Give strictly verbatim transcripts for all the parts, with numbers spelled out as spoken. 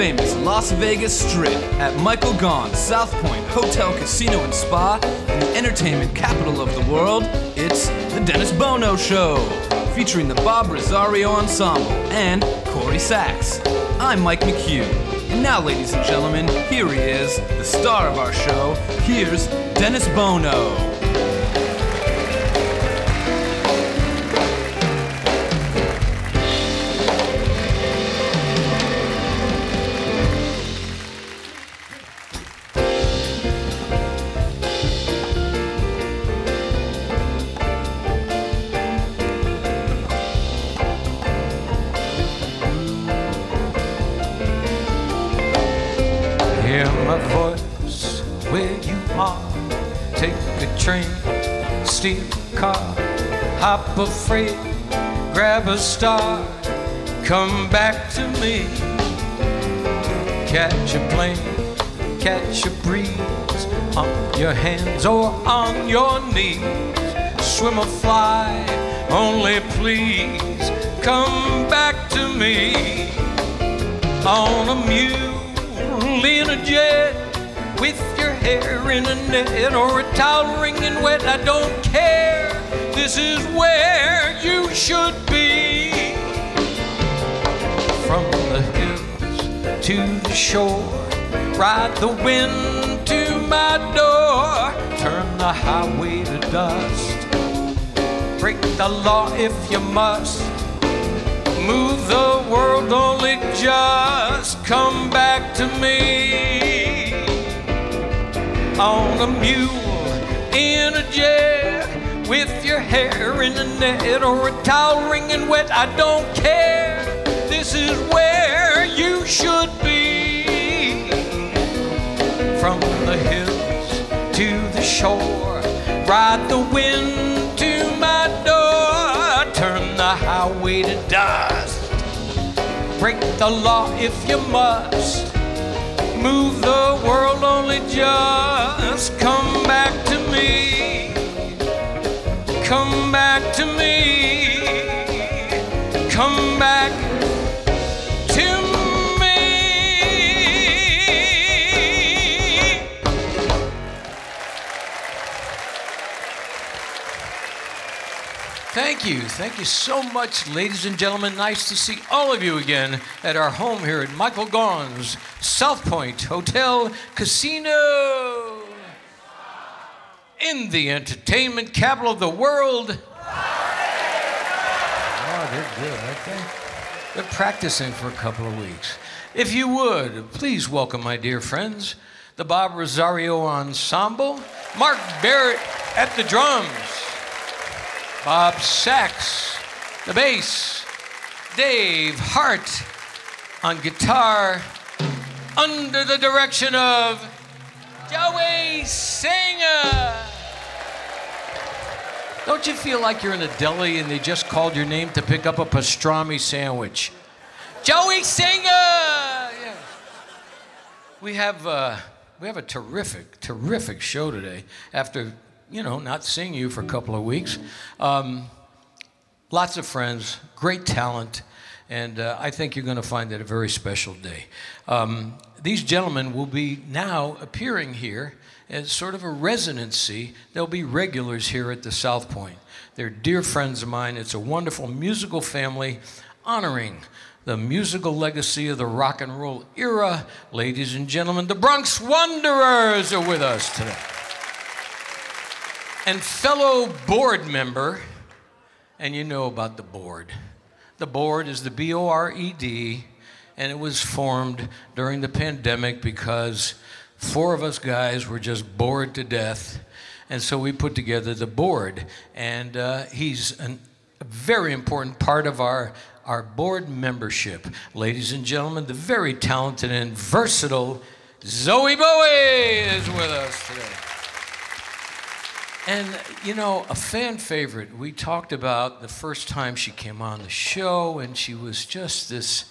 famous Las Vegas Strip at Michael Gaughan's South Point Hotel, Casino, and Spa, and the entertainment capital of the world, it's The Dennis Bono Show, featuring the Bob Rosario Ensemble and Corrie Sachs. I'm Mike McHugh. And now, ladies and gentlemen, here he is, the star of our show. Here's Dennis Bono. Hop a freight, grab a star, come back to me. Catch a plane, catch a breeze, on your hands or on your knees. Swim or fly, only please come back to me. On a mule, in a jet, with your hair in a net or a towel wringing wet, I don't care. This is where you should be. From the hills to the shore, ride the wind to my door. Turn the highway to dust, break the law if you must. Move the world only just, come back to me. On a mule, in a jet, with your hair in a net or a towel wringing wet, I don't care. This is where you should be. From the hills to the shore, ride the wind to my door. Turn the highway to dust, break the law if you must. Move the world only just, come back to me. Come back to me, come back to me. Thank you, thank you so much, ladies and gentlemen. Nice to see all of you again at our home here at Michael Gaughan's South Point Hotel, Casino, in the entertainment capital of the world. Oh, they're good, aren't they? They're practicing for a couple of weeks. If you would, please welcome my dear friends, the Bob Rosario Ensemble, Mark Barrett at the drums, Bob Sax, the bass, Dave Hart on guitar, under the direction of Joey Singer. Don't you feel like you're in a deli and they just called your name to pick up a pastrami sandwich? Joey Singer! Yeah. We have uh, we have a terrific, terrific show today after, you know, not seeing you for a couple of weeks. Um, lots of friends, great talent, and uh, I think you're going to find it a very special day. Um, These gentlemen will be now appearing here as sort of a residency. They'll be regulars here at the South Point. They're dear friends of mine. It's a wonderful musical family honoring the musical legacy of the rock and roll era. Ladies and gentlemen, the Bronx Wanderers are with us today. And fellow board member, and you know about the board. The board is the B O R E D, and it was formed during the pandemic because four of us guys were just bored to death. And so we put together the board. And uh, he's an, a very important part of our, our board membership. Ladies and gentlemen, the very talented and versatile Zowie Bowie is with us today. And, you know, a fan favorite. We talked about the first time she came on the show, and she was just this...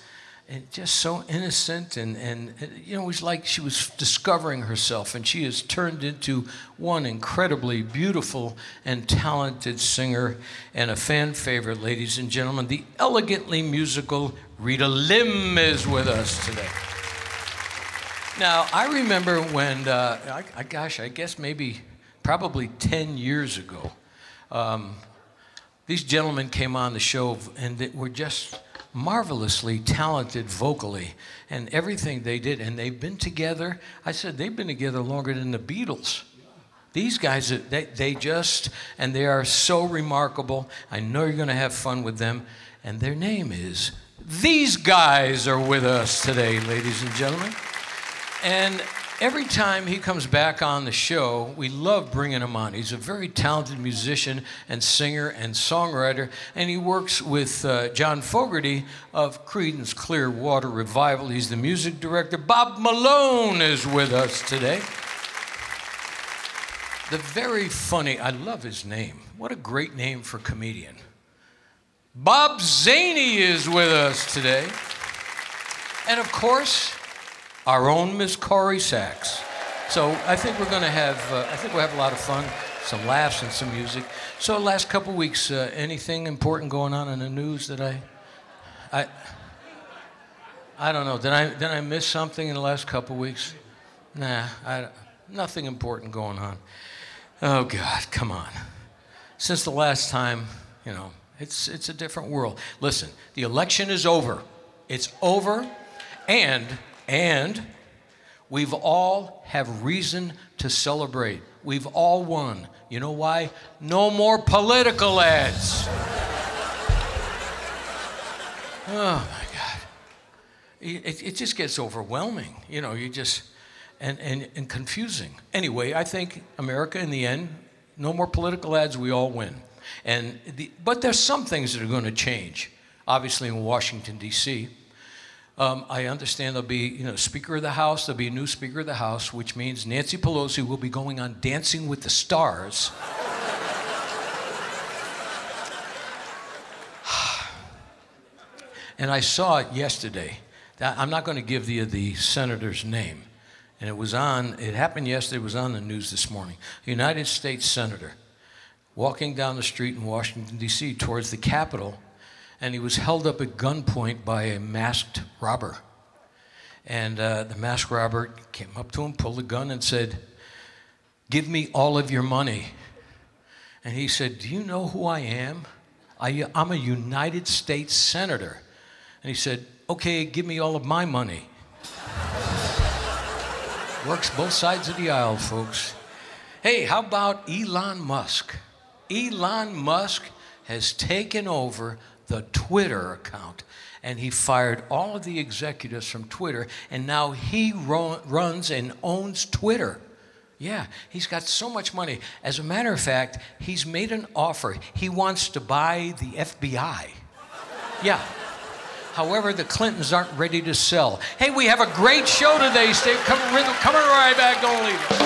and just so innocent, and, and you know, it was like she was discovering herself, and she has turned into one incredibly beautiful and talented singer and a fan favorite, ladies and gentlemen. The elegantly musical Rita Lim is with us today. Now, I remember when, uh, I, I, gosh, I guess maybe probably ten years ago, um, these gentlemen came on the show and they were just marvelously talented vocally and everything they did. And they've been together, I said, they've been together longer than the Beatles. These guys, they, they just, and they are so remarkable. I know you're going to have fun with them. And their name is, these guys are with us today, ladies and gentlemen. And every time he comes back on the show, we love bringing him on. He's a very talented musician and singer and songwriter, and he works with uh, John Fogerty of Creedence Clearwater Revival. He's the music director. Bob Malone is with us today. The very funny, I love his name. What a great name for a comedian. Bob Zany is with us today. And of course, our own Miss Corrie Sachs. So I think we're going to have, uh, I think we'll have a lot of fun, some laughs and some music. So last couple weeks, uh, anything important going on in the news that I, I, I don't know. Did I did I miss something in the last couple weeks? Nah, I, nothing important going on. Oh God, come on. Since the last time, you know, it's it's a different world. Listen, the election is over. It's over, and. And we've all have reason to celebrate. We've all won. You know why? No more political ads. Oh my God. It, it just gets overwhelming. You know, you just, and, and, and confusing. Anyway, I think America in the end, no more political ads, we all win. And the, but there's some things that are going to change. Obviously in Washington, D C, Um, I understand there'll be, you know, Speaker of the House, there'll be a new Speaker of the House, which means Nancy Pelosi will be going on Dancing with the Stars. And I saw it yesterday. I'm not going to give you the senator's name. And it was on, it happened yesterday, it was on the news this morning. A United States senator walking down the street in Washington, D C towards the Capitol, and he was held up at gunpoint by a masked robber. And uh, the masked robber came up to him, pulled a gun and said, "Give me all of your money." And he said, "Do you know who I am? I, I'm a United States senator." And he said, "Okay, give me all of my money." Works both sides of the aisle, folks. Hey, how about Elon Musk? Elon Musk has taken over the Twitter account, and he fired all of the executives from Twitter, and now he ro- runs and owns Twitter. Yeah, he's got so much money. As a matter of fact, he's made an offer. He wants to buy the F B I. Yeah. However, the Clintons aren't ready to sell. Hey, we have a great show today, Steve. Come, come right back, don't leave.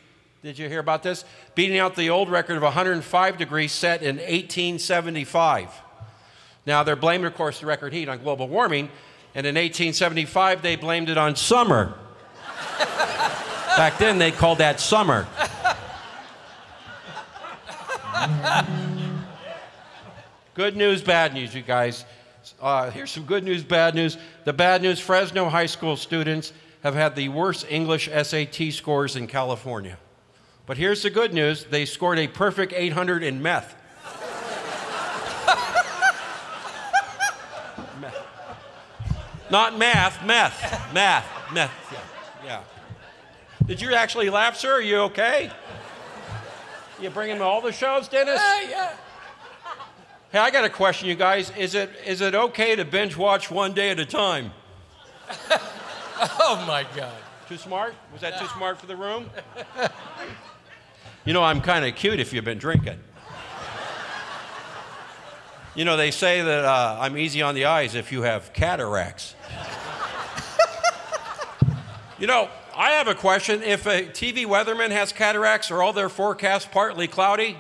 Did you hear about this? Beating out the old record of one hundred five degrees set in eighteen seventy-five. Now, they're blaming, of course, the record heat on global warming. And in eighteen seventy-five, they blamed it on summer. Back then, they called that summer. Good news, bad news, you guys. Uh, here's some good news, bad news. The bad news, Fresno high school students have had the worst English S A T scores in California. But here's the good news. They scored a perfect eight hundred in meth. Not math, meth, math, meth, yeah, yeah. Did you actually laugh, sir? Are you okay? You bringing all the shows, Dennis? Yeah, yeah. Hey, I got a question, you guys. Is it is it okay to binge watch one day at a time? Oh, my God. Too smart? Was that too smart for the room? You know, I'm kind of cute if you've been drinking. You know, they say that uh, I'm easy on the eyes if you have cataracts. You know, I have a question. If a T V weatherman has cataracts, are all their forecasts partly cloudy?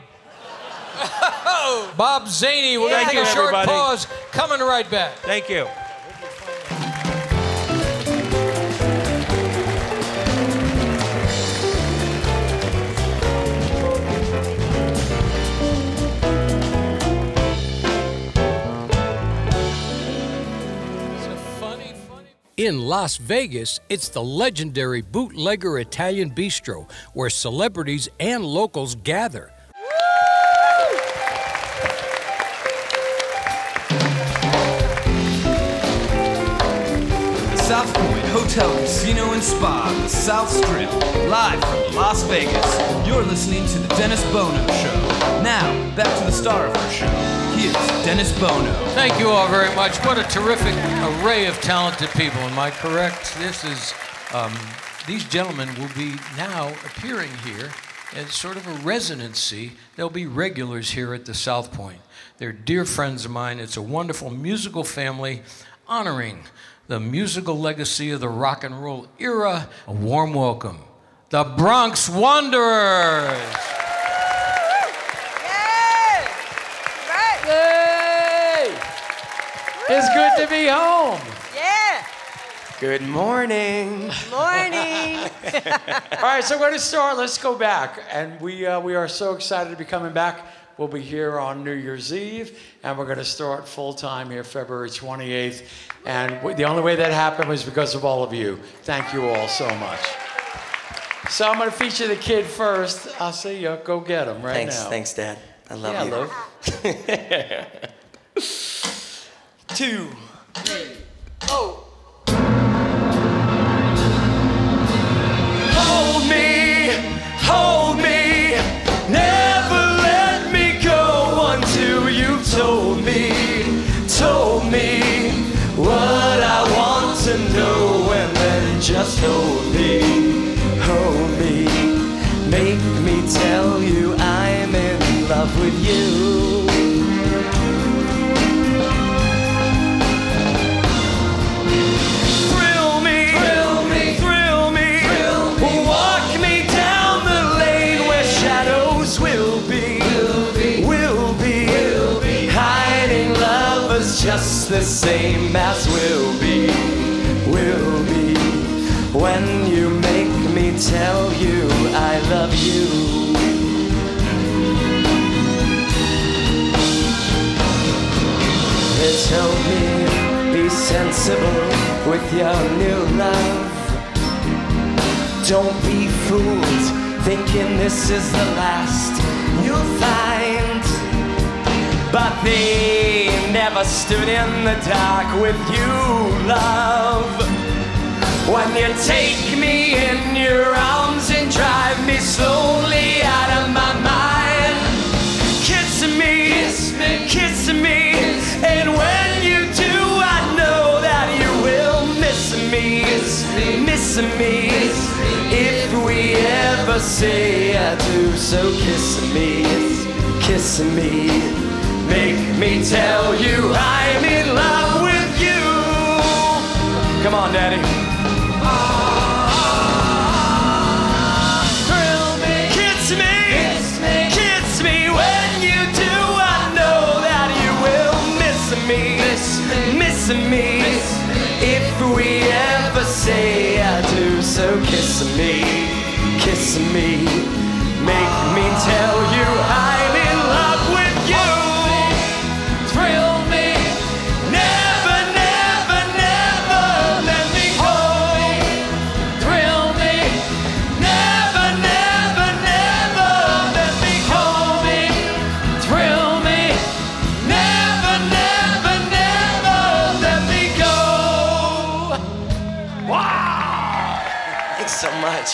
Oh, Bob Zany, we're yeah, going to take a short everybody. pause. Coming right back. Thank you. In Las Vegas, it's the legendary Bootlegger Italian Bistro, where celebrities and locals gather. Woo! South Point Hotel, Casino, and Spa, the South Strip, live from Las Vegas. You're listening to The Dennis Bono Show. Now, back to the star of our show. Here's Dennis Bono. Thank you all very much. What a terrific array of talented people. Am I correct? This is, um, these gentlemen will be now appearing here as sort of a residency. They'll be regulars here at the South Point. They're dear friends of mine. It's a wonderful musical family honoring the musical legacy of the rock and roll era. A warm welcome, the Bronx Wanderers. It's good to be home. Yeah. Good morning. Good morning. All right, so we're going to start. Let's go back. And we uh, we are so excited to be coming back. We'll be here on New Year's Eve, and we're going to start full-time here February twenty-eighth. And we, the only way that happened was because of all of you. Thank you all so much. So I'm going to feature the kid first. I'll see you. Go get him right thanks, now. Thanks, Dad. I love yeah, you. Yeah, love. Two, three, oh. Hold me, hold me, never let me go until you've told me, told me what I want to know, and then just hold me, hold me, make me tell you I'm in love with you. Just the same as will be, will be, when you make me tell you I love you. Please help me be sensible with your new love. Don't be fooled thinking this is the last you'll find. But they never stood in the dark with you, love. When you take me in your arms and drive me slowly out of my mind, kiss me, kiss me, kiss me, kiss me. And when you do, I know that you will miss me, miss me, miss me. Miss me. If we ever say I do, so kiss me, kiss me. Make me tell you I'm in love with you. Come on, Daddy. Oh, thrill me. Kiss me. Kiss me. Kiss me. When you do, I know that you will miss me. Miss me. Miss me. Miss me. If we ever say I do, so kiss me. Kiss me. Make me tell you I'm in love with you.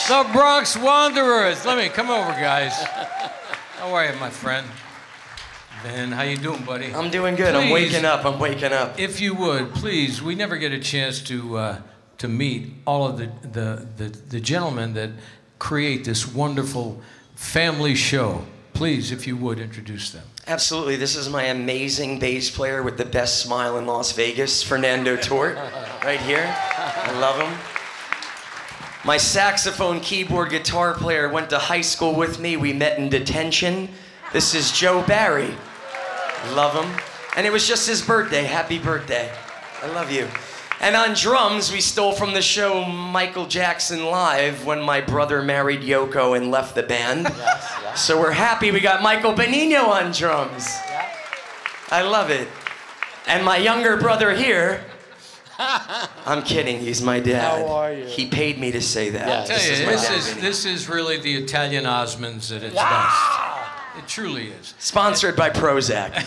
The Bronx Wanderers. Let me come over, guys. How are you, my friend? Ben, how you doing, buddy? I'm doing good. Please, I'm waking up. I'm waking up. If you would, please. We never get a chance to uh, to meet all of the, the the the gentlemen that create this wonderful family show. Please, if you would, introduce them. Absolutely. This is my amazing bass player with the best smile in Las Vegas, Fernando Tort, right here. I love him. My saxophone keyboard guitar player went to high school with me. We met in detention. This is Joe Barry. Love him. And it was just his birthday. Happy birthday. I love you. And on drums, we stole from the show Michael Jackson Live when my brother married Yoko and left the band. Yes, yes. So we're happy we got Michael Benigno on drums. Yes. I love it. And my younger brother here, I'm kidding. He's my dad. How are you? He paid me to say that. Yeah, this, is, you, this, is, this is really the Italian Osmonds at its yeah. best. It truly is. Sponsored by Prozac.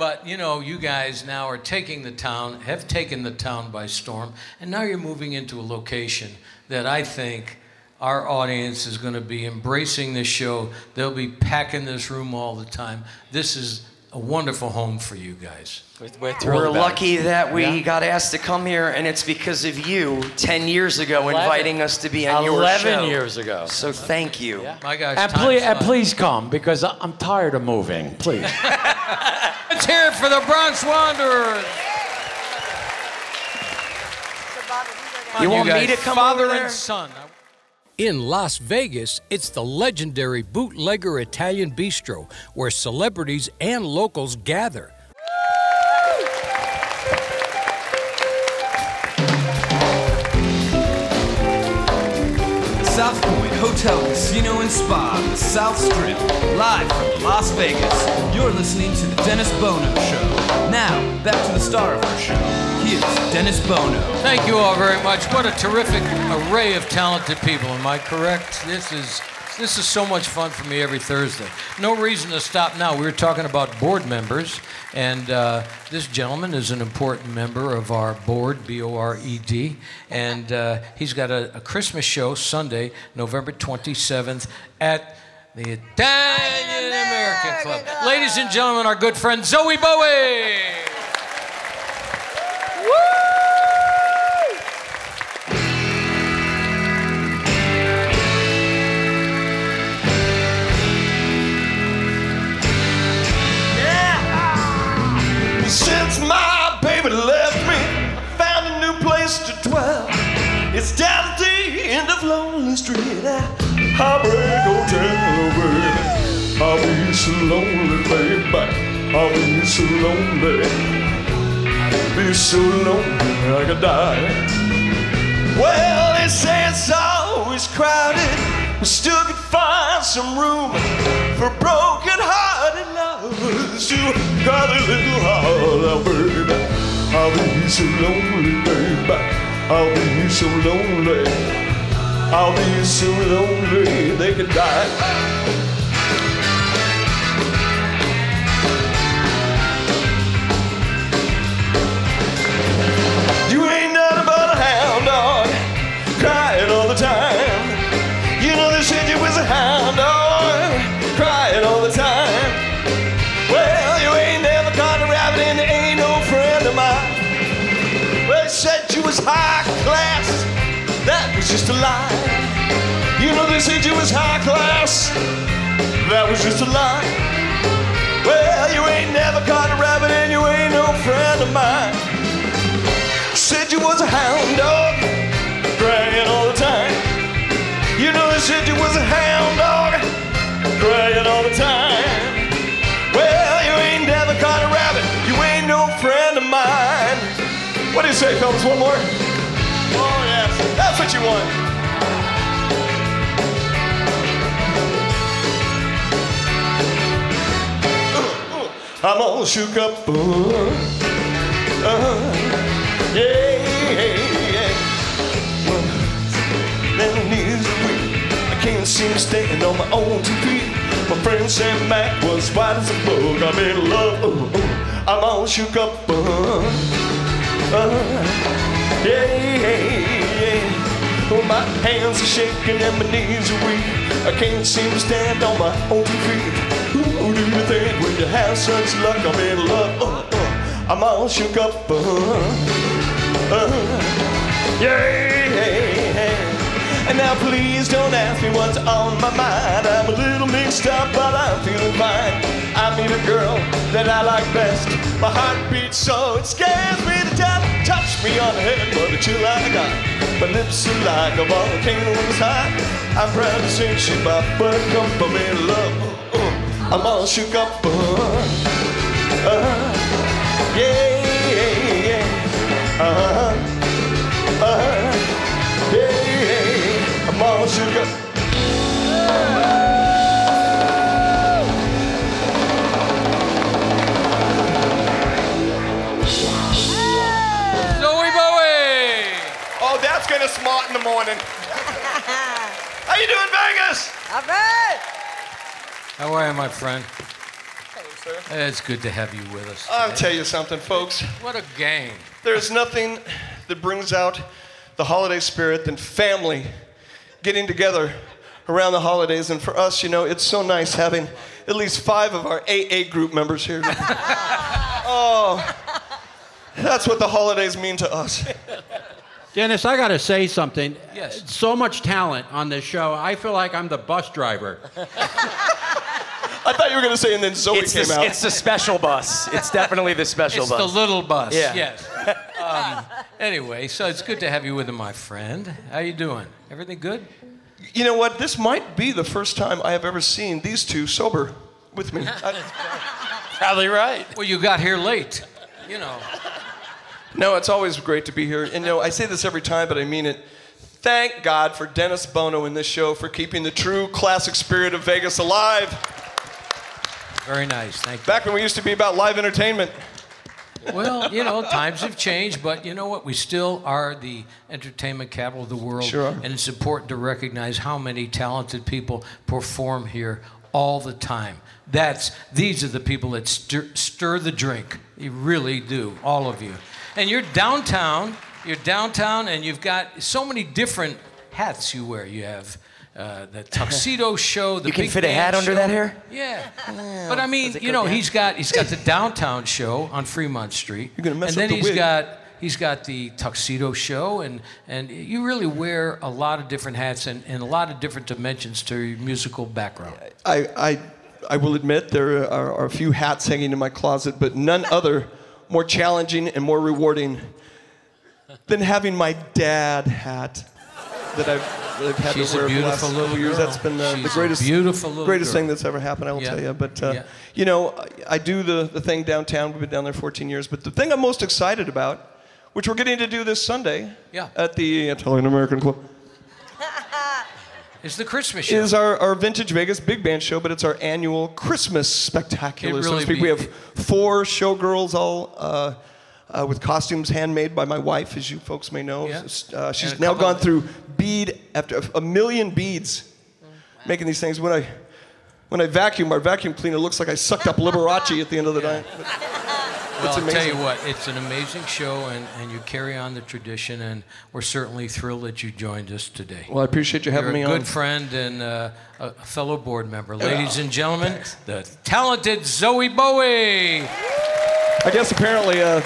But, you know, you guys now are taking the town, have taken the town by storm, and now you're moving into a location that I think our audience is going to be embracing this show. They'll be packing this room all the time. This is a wonderful home for you guys. We're, We're lucky that we yeah. got asked to come here, and it's because of you ten years ago eleven inviting us to be on your show. eleven years ago. So thank you. Yeah. My gosh, and, ple- and please come, because I'm tired of moving. Please. Let's hear it for the Bronx Wanderers. You want you me to come Father over there? And son. In Las Vegas, it's the legendary Bootlegger Italian Bistro, where celebrities and locals gather. South Point Hotel, Casino, and Spa, the South Strip, live from Las Vegas. You're listening to The Dennis Bono Show. Now, back to the star of our show. Here's Dennis Bono. Thank you all very much. What a terrific array of talented people. Am I correct? This is this is so much fun for me every Thursday. No reason to stop now. We were talking about board members, and uh, this gentleman is an important member of our board, B O R E D, and uh, he's got a, a Christmas show Sunday, November twenty-seventh at the Italian American Club. America. Ladies and gentlemen, our good friend Zowie Bowie. Woo! Since my baby left me, I found a new place to dwell. It's down at the end of Lonely Street at Heartbreak Hotel, baby. I'll be so lonely, baby. I'll be so lonely. I'll be so lonely I could die. Well, they say it's always crowded. We still could find some room for broken-hearted lovers to got a little harder, baby. I'll be so lonely, baby. I'll be so lonely. I'll be so lonely they could die. You ain't nothing but a hound dog, crying all the time. Said you was a hound dog, crying all the time. Well, you ain't never caught a rabbit and you ain't no friend of mine. Well, you said you was high class, that was just a lie. You know they said you was high class, that was just a lie. Well, you ain't never caught a rabbit and you ain't no friend of mine. You said you was a hound dog, crying all the time. You know they said you was a hound dog, crying all the time. Well, you ain't never caught a rabbit, you ain't no friend of mine. What do you say, fellas, one more? Oh, yes, that's what you want. Ooh, ooh. I'm all shook up. Ooh. Uh-huh. Yeah, yeah, yeah. Well, then we need can't seem to stand on my own two feet. My friend Sam Mack was white as a bug. I'm in love. Oh, oh. I'm all shook up. Uh, uh, yeah, yeah, yeah. Oh, my hands are shaking and my knees are weak. I can't seem to stand on my own two feet. Who do you think when you have such luck? I'm in love. Oh, oh. I'm all shook up. Uh, uh, yeah, yeah, yeah. And now please don't ask me what's on my mind. I'm a little mixed up, but I'm feeling fine. I meet a girl that I like best. My heart beats so it scares me to death. Touch me on the head, but the chill I got. My lips are like a volcano in the sky. I'm proud to sing she's my butt come from in love. Uh, uh, I'm all shook up. Uh, uh, yeah, yeah, yeah. Uh-huh. Uh-huh. Yeah. Mama Sugar. Zowie Bowie! Oh, that's gonna smart in the morning. How you doing, Vegas? All right. How are you, my friend? Hello, sir. It's good to have you with us today. I'll tell you something, folks. What a game. There's nothing that brings out the holiday spirit than family getting together around the holidays. And for us, you know, it's so nice having at least five of our A A group members here. Oh, that's what the holidays mean to us. Dennis, I got to say something. Yes. So much talent on this show. I feel like I'm the bus driver. I thought you were going to say, and then Zoe it's came the, out. It's the special bus. It's definitely the special it's bus. It's the little bus, yeah. Yes. Um, anyway, so it's good to have you with me, my friend. How you doing? Everything good? You know what? This might be the first time I have ever seen these two sober with me. I... Probably right. Well, you got here late, you know. No, it's always great to be here. And, you know, I say this every time, but I mean it. Thank God for Dennis Bono in this show for keeping the true classic spirit of Vegas alive. Very nice, thank you. Back when we used to be about live entertainment. Well, you know, times have changed, but you know what? We still are the entertainment capital of the world. Sure. And it's important to recognize how many talented people perform here all the time. That's, these are the people that stir, stir the drink. You really do, all of you. And you're downtown, you're downtown, and you've got so many different hats you wear. You have uh, the tuxedo show, the you can fit a hat show. Under that hair? Yeah. Well, but I mean, you know, down? he's got he's got the downtown show on Fremont Street. You're gonna mess and up then the he's wig. got he's got the tuxedo show, and and you really wear a lot of different hats and, and a lot of different dimensions to your musical background. I I I will admit there are, are a few hats hanging in my closet, but none other more challenging and more rewarding than having my dad hat that I've, that I've had She's to wear for the last few years. Girl. That's been uh, the greatest, greatest thing that's ever happened, I will yeah. tell you. But, uh, yeah. you know, I, I do the, the thing downtown. We've been down there fourteen years. But the thing I'm most excited about, which we're getting to do this Sunday yeah. at the Italian American Club, It's the Christmas show. It is our, our vintage Vegas big band show, but it's our annual Christmas spectacular, really so to speak. Be- we have four showgirls, all uh, uh, with costumes handmade by my wife, as you folks may know. Yeah. Uh, she's now gone through bead after a million beads, wow. making these things. When I when I vacuum, our vacuum cleaner looks like I sucked up Liberace at the end of the yeah. night. Well, I'll tell you what, it's an amazing show, and, and you carry on the tradition, and we're certainly thrilled that you joined us today. Well, I appreciate you having me on. You're a good friend and uh, a fellow board member. Ladies and gentlemen, thanks. The talented Zowie Bowie. I guess apparently uh,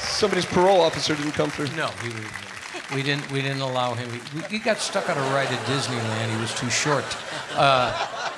somebody's parole officer didn't come through. No, he didn't. We didn't. We didn't allow him. He, he got stuck on a ride at Disneyland. He was too short. Uh,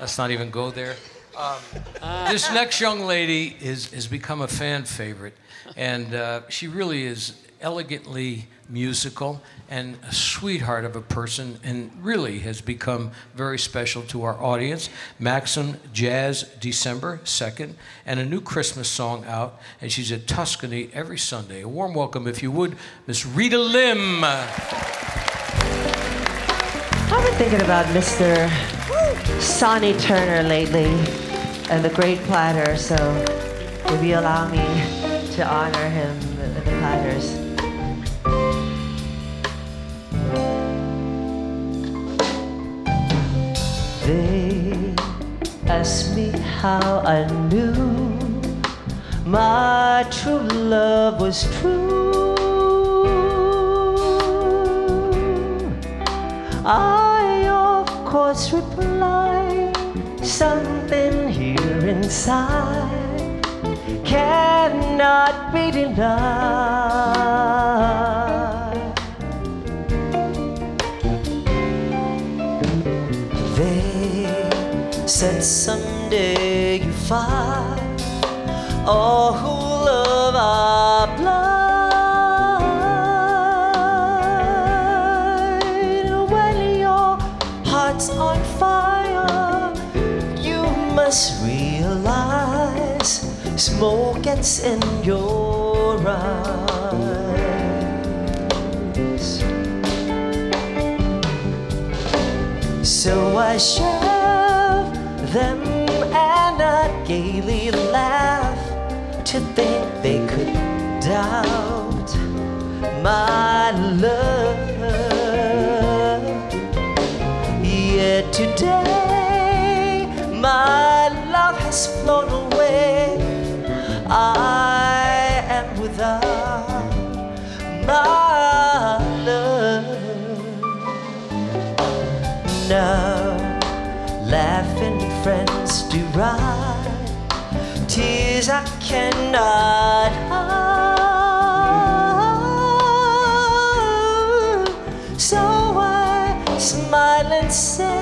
let's not even go there. Um, uh, this next young lady is has become a fan favorite, and uh, she really is elegantly musical and a sweetheart of a person, and really has become very special to our audience. Maxim Jazz, December second, and a new Christmas song out, and she's at Tuscany every Sunday. A warm welcome, if you would, Miss Rita Lim. I've been thinking about Mister Sonny Turner lately, and the great platter, so will you allow me to honor him with the platters? They asked me how I knew my true love was true. I, of course, replied, something here inside cannot be denied. They said someday you find all who love our blood. On fire, you must realize smoke gets in your eyes. So I shoved them and I gaily laughed to think they could doubt my love. Yet today, my love has flown away. I am without my love. Now, laughing friends deride tears I cannot hide. So I smile and say,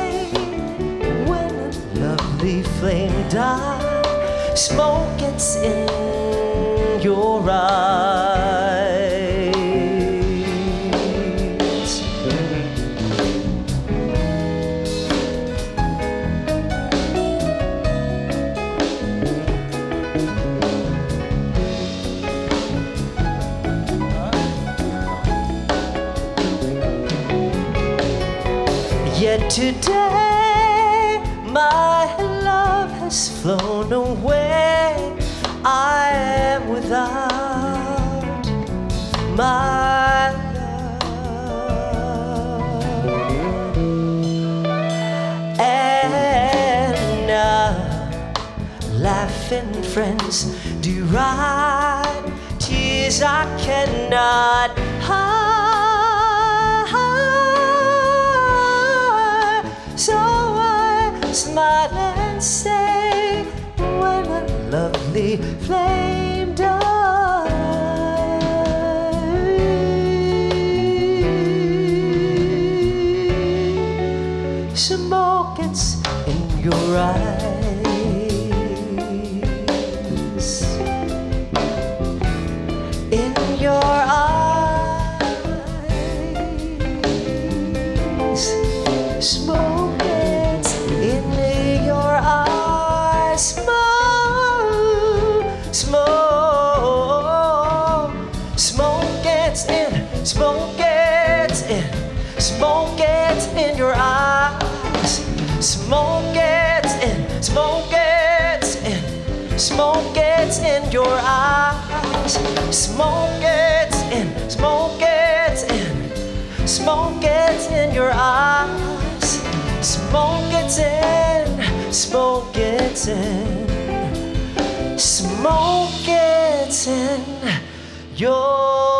flame die, smoke gets in your eyes. said today, my love has flown away. I am without my love. And now, laughing friends deride tears I cannot hide. So I smile and say, when a lovely flame dies, smoke gets in your eyes, in your eyes, smoke. Smoke gets in, smoke gets in, smoke gets in your eyes. Smoke gets in, smoke gets in, smoke gets in your eyes. Smoke gets in, smoke gets in, smoke gets in your eyes.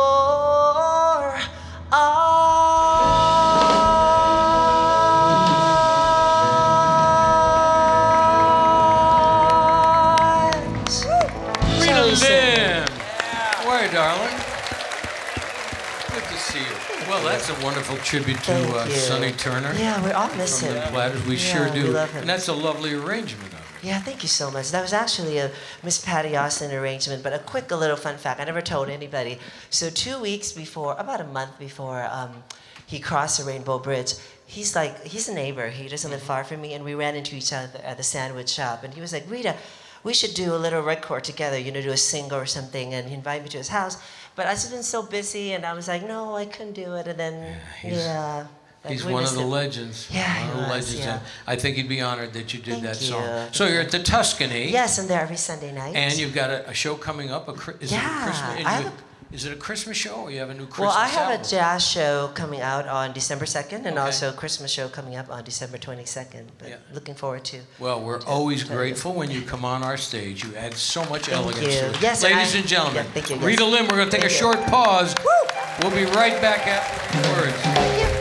That's a wonderful tribute to uh, Sonny Turner. Yeah, we all miss him. We yeah, sure do. We love him. And that's a lovely arrangement of it. Yeah, thank you so much. That was actually a Miss Patty Austin arrangement, but a quick a little fun fact. I never told anybody. So two weeks before, about a month before um, he crossed the Rainbow Bridge, he's like, he's a neighbor. He doesn't live far from me, and we ran into each other at the sandwich shop. And he was like, Rita, we should do a little record together, you know, do a single or something. And he invited me to his house. But I've just been so busy, and I was like, no, I couldn't do it. And then, yeah. He's, yeah, like he's one of the him. legends. Yeah, one he of was, the legends. Yeah. I think he'd be honored that you did Thank that you. song. So you're at the Tuscany. Yes, I'm there every Sunday night. And you've got a, a show coming up. A, is yeah, it a Christmas? I have a, is it a Christmas show, or you have a new Christmas show? Well, I have album? a jazz show coming out on December second, and okay. also a Christmas show coming up on December twenty-second. But yeah. looking forward to. Well, we're to, always to grateful to. when you come on our stage. You add so much thank elegance you. to it. Yes, Ladies I, and gentlemen, yeah, thank you, yes. Rita Lim, we're going to take thank a short you. pause. Woo! We'll be right back afterwards. Thank you.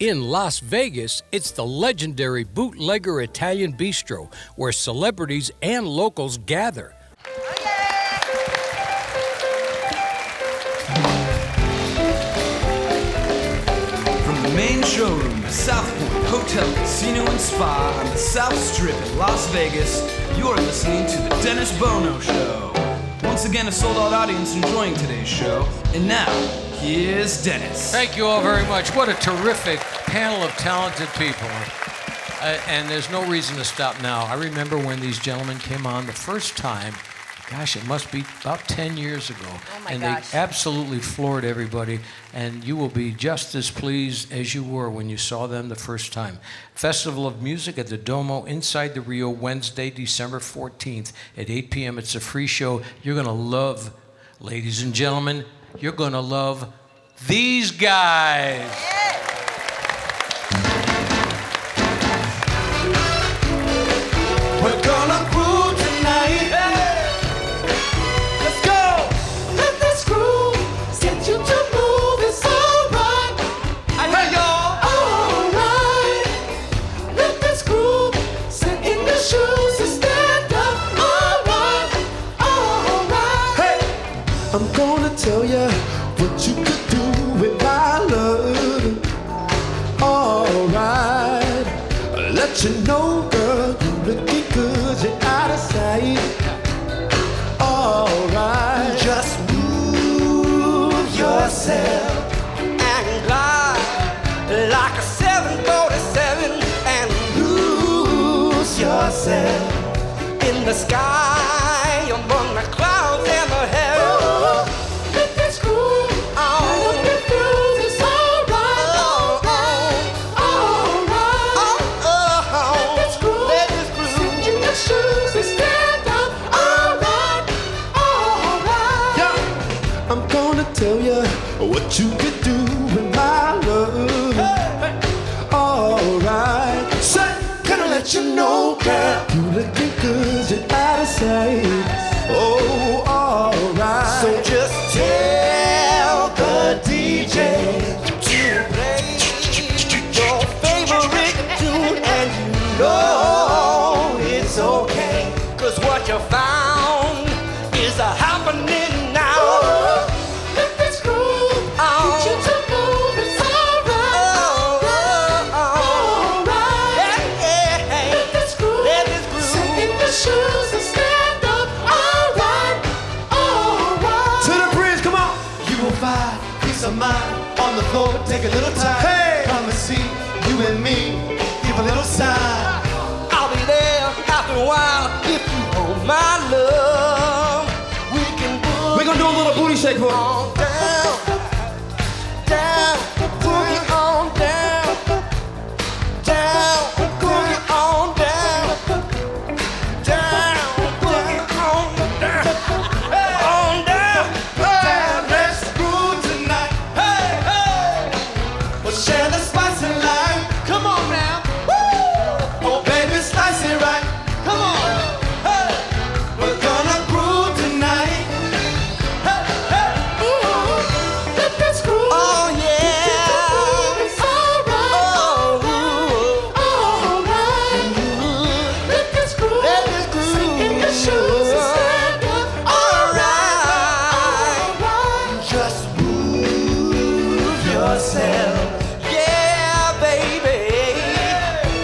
In Las Vegas, it's the legendary Bootlegger Italian Bistro, where celebrities and locals gather. From the main showroom of South Point Hotel, Casino, and Spa on the South Strip in Las Vegas, you're listening to The Dennis Bono Show. Once again, a sold-out audience enjoying today's show. And now, here's Dennis. Thank you all very much. What a terrific panel of talented people. Uh, and there's no reason to stop now. I remember when these gentlemen came on the first time, gosh, it must be about ten years ago. Oh, my and gosh. They absolutely floored everybody. And you will be just as pleased as you were when you saw them the first time. Festival of Music at the Domo inside the Rio, Wednesday, December fourteenth at eight p.m. It's a free show. You're going to love, ladies and gentlemen, you're going to love these guys. Yeah. We're going to groove tonight. Hey. Let's go. Let this groove get you to move. It's all right. I heard y'all. All right. Let this groove sit in your shoes and stand up. All right. All right. Hey. I'm going to tell you what you could do with my love. All right, I'll let you know, girl, you're looking good, you're out of sight. All right, just move yourself and glide like a seven forty-seven and lose yourself in the sky. Oh, girl, you looking good, you're out of sight. Oh, all right. So just tell the D J to play your favorite tune, and you know it's okay, 'cause what you found is a happening now. Ooh, let this groove that you took over, it's all right. Oh, oh, oh, all right. Yeah, yeah, hey. Let this groove, let this groove. Sit in the shoes and stand up, all right, all right. To the bridge, come on. You will find peace of mind on the floor. Take a little time. Hey, come and see you and me. Give a little sign. I'll be there after a while if you hold my love. We can boogie. We're gonna do a little booty shake for you. Down, down, boogie on down, down, boogie on down, down, boogie on down, on down, down. Let's groove tonight. Hey, hey. We'll share the spice and lime. Come on now. Woo! Oh, baby, slice it right. Come on. Hey. We're gonna groove tonight. Hey, hey. Ooh, let this groove. Oh, yeah. It's all right, Oh, all right. Let this groove. Let this groove. Sit in your shoes and stand up. All right. All right. Just move yourself. Yeah, baby.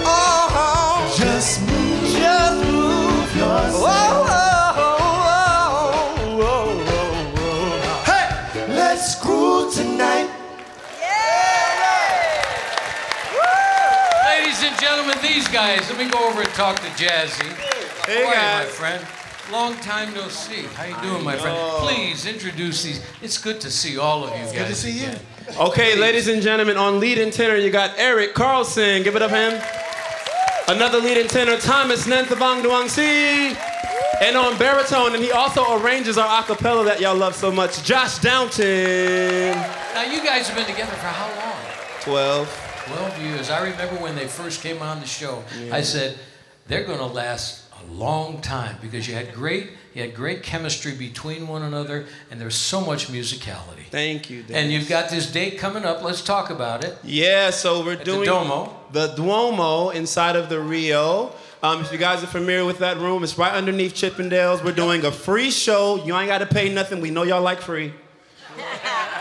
Oh, Just move. just move yourself. Whoa, whoa, whoa, whoa, whoa. Hey, let's groove tonight. Ladies and gentlemen, these guys, let me go over and talk to Jazzy. Hey, How are you, my guys. friend? Long time no see. How you doing, my friend? Please introduce these. It's good to see all of you guys. Good to see you. Okay, ladies and gentlemen, on lead and tenor, you got Eric Carlson. Give it up for him. Another lead and tenor, Thomas Nenthavong Duangsi. And on baritone, and he also arranges our acapella that y'all love so much, Josh Downton. Now, you guys have been together for how long? twelve. twelve years. I remember when they first came on the show, I said, they're going to last a long time because you had great you had great chemistry between one another, and there's so much musicality. Thank you, Dennis. And you've got this date coming up. Let's talk about it. Yeah, so we're At doing the Duomo. The Duomo inside of the Rio. Um, if you guys are familiar with that room, it's right underneath Chippendales. We're doing a free show. You ain't got to pay nothing. We know y'all like free.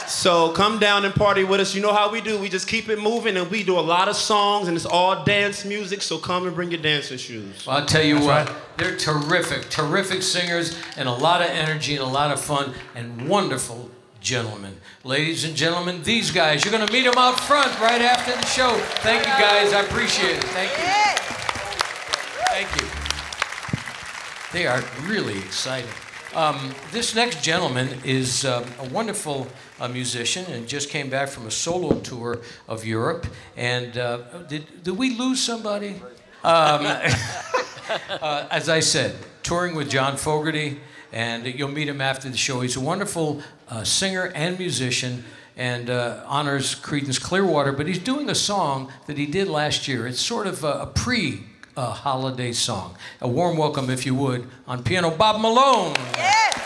So come down and party with us. You know how we do. We just keep it moving, and we do a lot of songs, and it's all dance music, so come and bring your dancing shoes. Well, I'll tell you what, they're terrific, terrific singers, and a lot of energy and a lot of fun, and wonderful gentlemen. Ladies and gentlemen, these guys, you're going to meet them out front right after the show. Thank you, guys. I appreciate it. Thank you. Thank you. They are really exciting. Um, this next gentleman is um, a wonderful uh, musician and just came back from a solo tour of Europe. And uh, did, did we lose somebody? Um, uh, as I said, touring with John Fogerty, and you'll meet him after the show. He's a wonderful uh, singer and musician, and uh, honors Creedence Clearwater. But he's doing a song that he did last year. It's sort of a, a pre- A holiday song. A warm welcome, if you would, on piano, Bob Malone. Yes.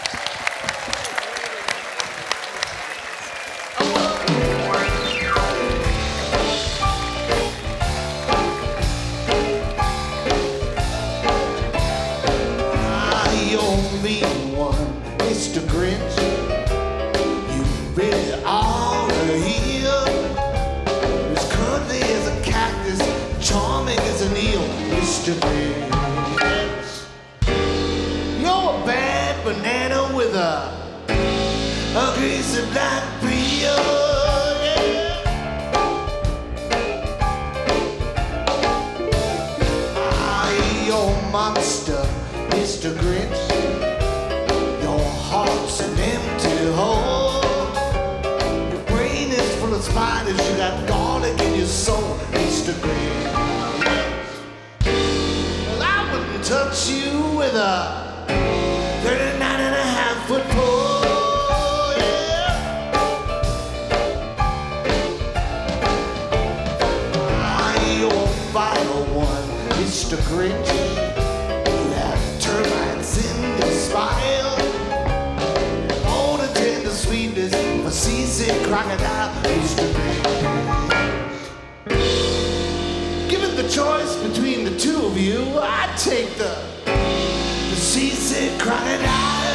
I only one, Mister Grinch. You really are here. As cuddly as a cactus, charming as an eel. Mister Grinch. No, a bad banana with a a greasy black peel. Yeah. I, your monster, Mister Grinch. Your heart's an empty hole. Your brain is full of spiders. You got garlic in your soul, Mister Grinch. Touch you with a thirty-nine and a half foot pole, yeah. I, your final one, Mister Grinch. smile. Won't attend the sweetness of a seasick crocodile used to be. Given the choice between the two of you, I'd take the, the seasick crocodile.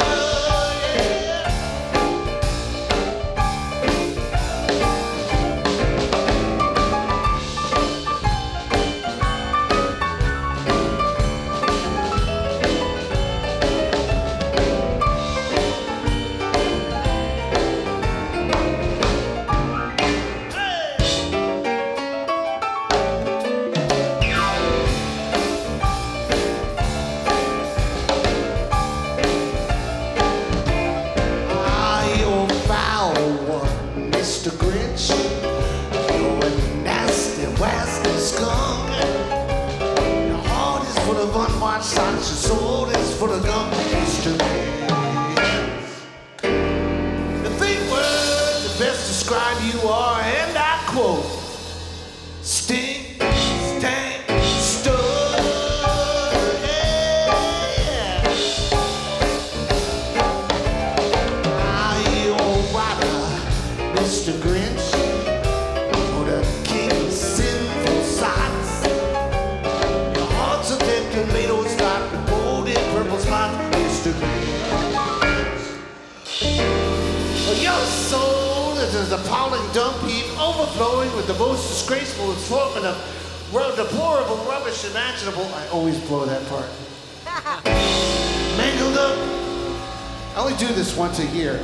Once a year.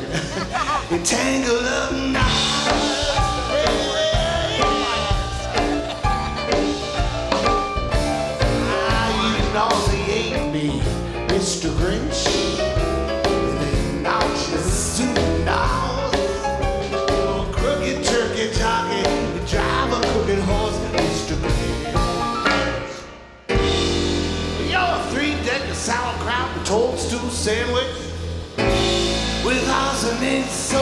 Entangled up now. You nauseate me, Mister Grinch. Then out your suit now. You're a crooked turkey jockey. You drive a crooked horse, Mister Grinch. You're a three-decker sauerkraut and toadstool sandwich. With ours and its soul.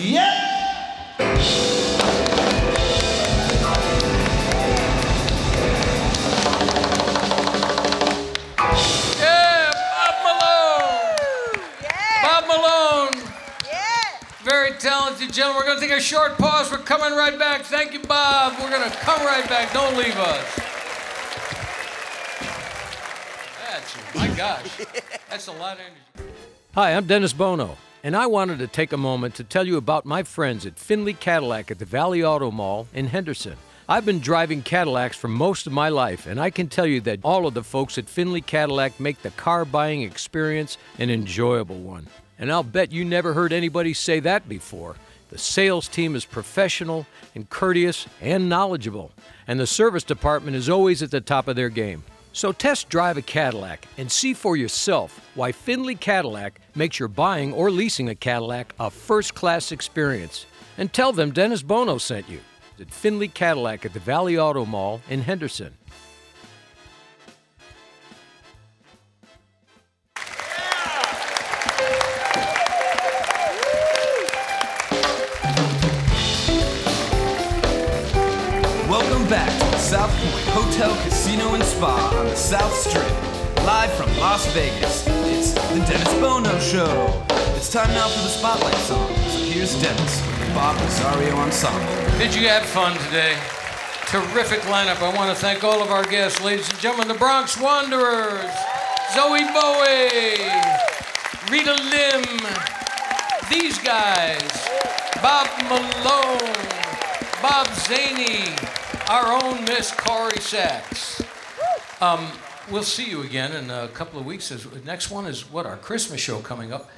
Yeah. All gentlemen, we're going to take a short pause. We're coming right back. Thank you, Bob. We're going to come right back. Don't leave us. That's, my gosh, that's a lot of energy. Hi, I'm Dennis Bono, and I wanted to take a moment to tell you about my friends at Findlay Cadillac at the Valley Auto Mall in Henderson. I've been driving Cadillacs for most of my life, and I can tell you that all of the folks at Findlay Cadillac make the car buying experience an enjoyable one. And I'll bet you never heard anybody say that before. The sales team is professional and courteous and knowledgeable, and the service department is always at the top of their game. So test drive a Cadillac and see for yourself why Findlay Cadillac makes your buying or leasing a Cadillac a first-class experience. And tell them Dennis Bono sent you. At Findlay Cadillac at the Valley Auto Mall in Henderson. Back to the South Point Hotel, Casino, and Spa on the South Strip. Live from Las Vegas, it's the Dennis Bono Show. It's time now for the Spotlight song. So here's Dennis with the Bob Rosario Ensemble. Did you have fun today? terrific lineup. I want to thank all of our guests. Ladies and gentlemen, the Bronx Wanderers, Zowie Bowie, Rita Lim, these guys, Bob Malone, Bob Zany, our own Miss Corrie Sachs. Um, we'll see you again in a couple of weeks. The next one is, what, our Christmas show coming up.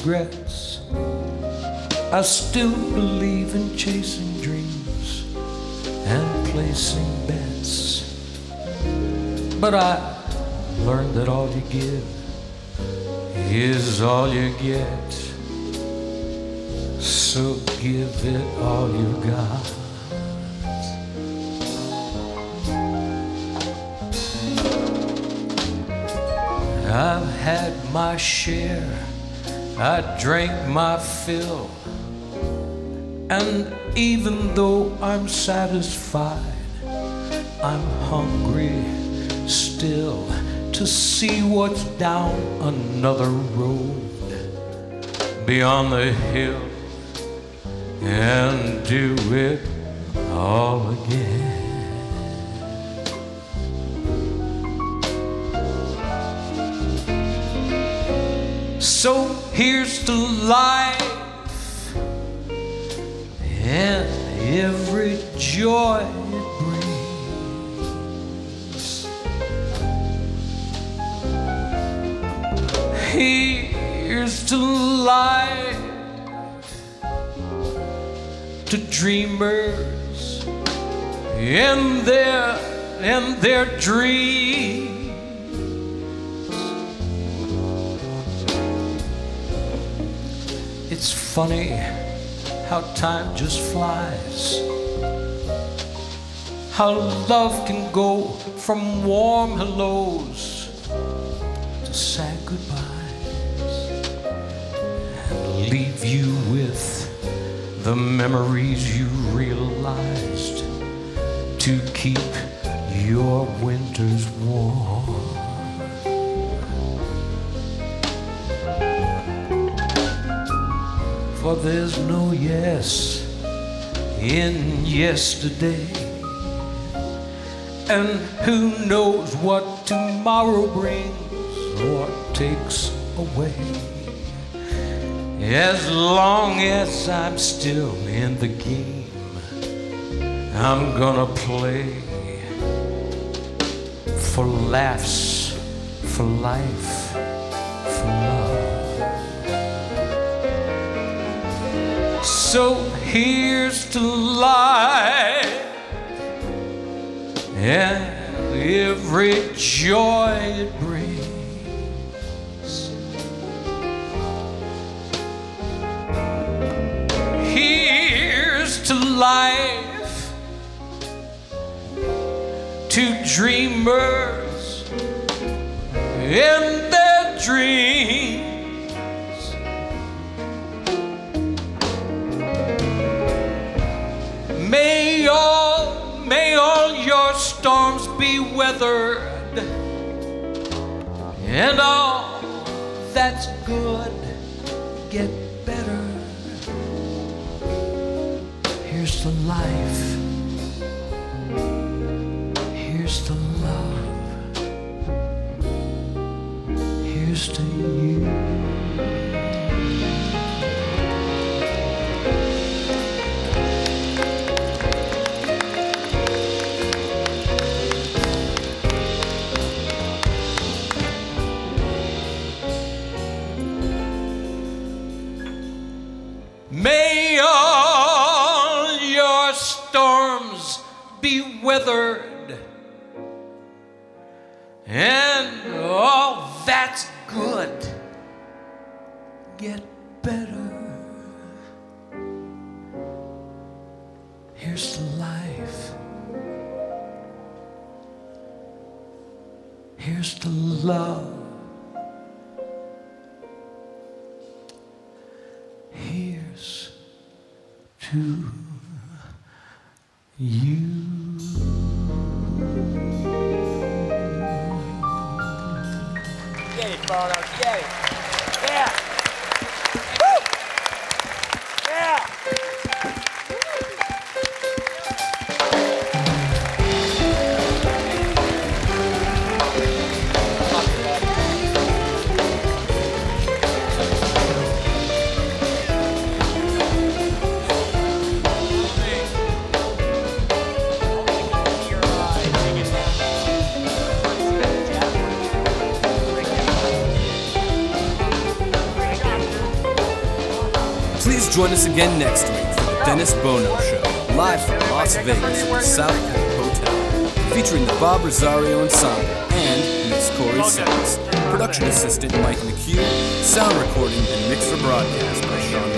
Regrets. I still believe in chasing dreams and placing bets, but I learned that all you give is all you get, so give it all you got. I've had my share, I drank my fill, and even though I'm satisfied, I'm hungry still to see what's down another road beyond the hill, and do it all again. So here's to life and every joy it brings. Here's to life, to dreamers and their and their dreams. It's funny how time just flies, how love can go from warm hellos to sad goodbyes, and leave you with the memories you realized to keep your winters warm. For there's no yes in yesterday, and who knows what tomorrow brings or takes away, as long as I'm still in the game I'm gonna play, for laughs, for life, for love. So here's to life and every joy it brings. Here's to life, to dreamers and their dreams. May all, may all your storms be weathered, and all that's good get better. Here's to life, here's to love, here's to you. May all your storms be weathered, and all that's good get better. here's to life. Here's to love. Here's to you. Yay, Bono, yay. Yeah. Woo! Yeah. Join us again next week for the Dennis Bono Show, live from Las Vegas at South Point Hotel, featuring the Bob Rosario Ensemble and Miss Corrie Sachs. Production assistant Mike McHugh, sound recording and mix for broadcast by Sean.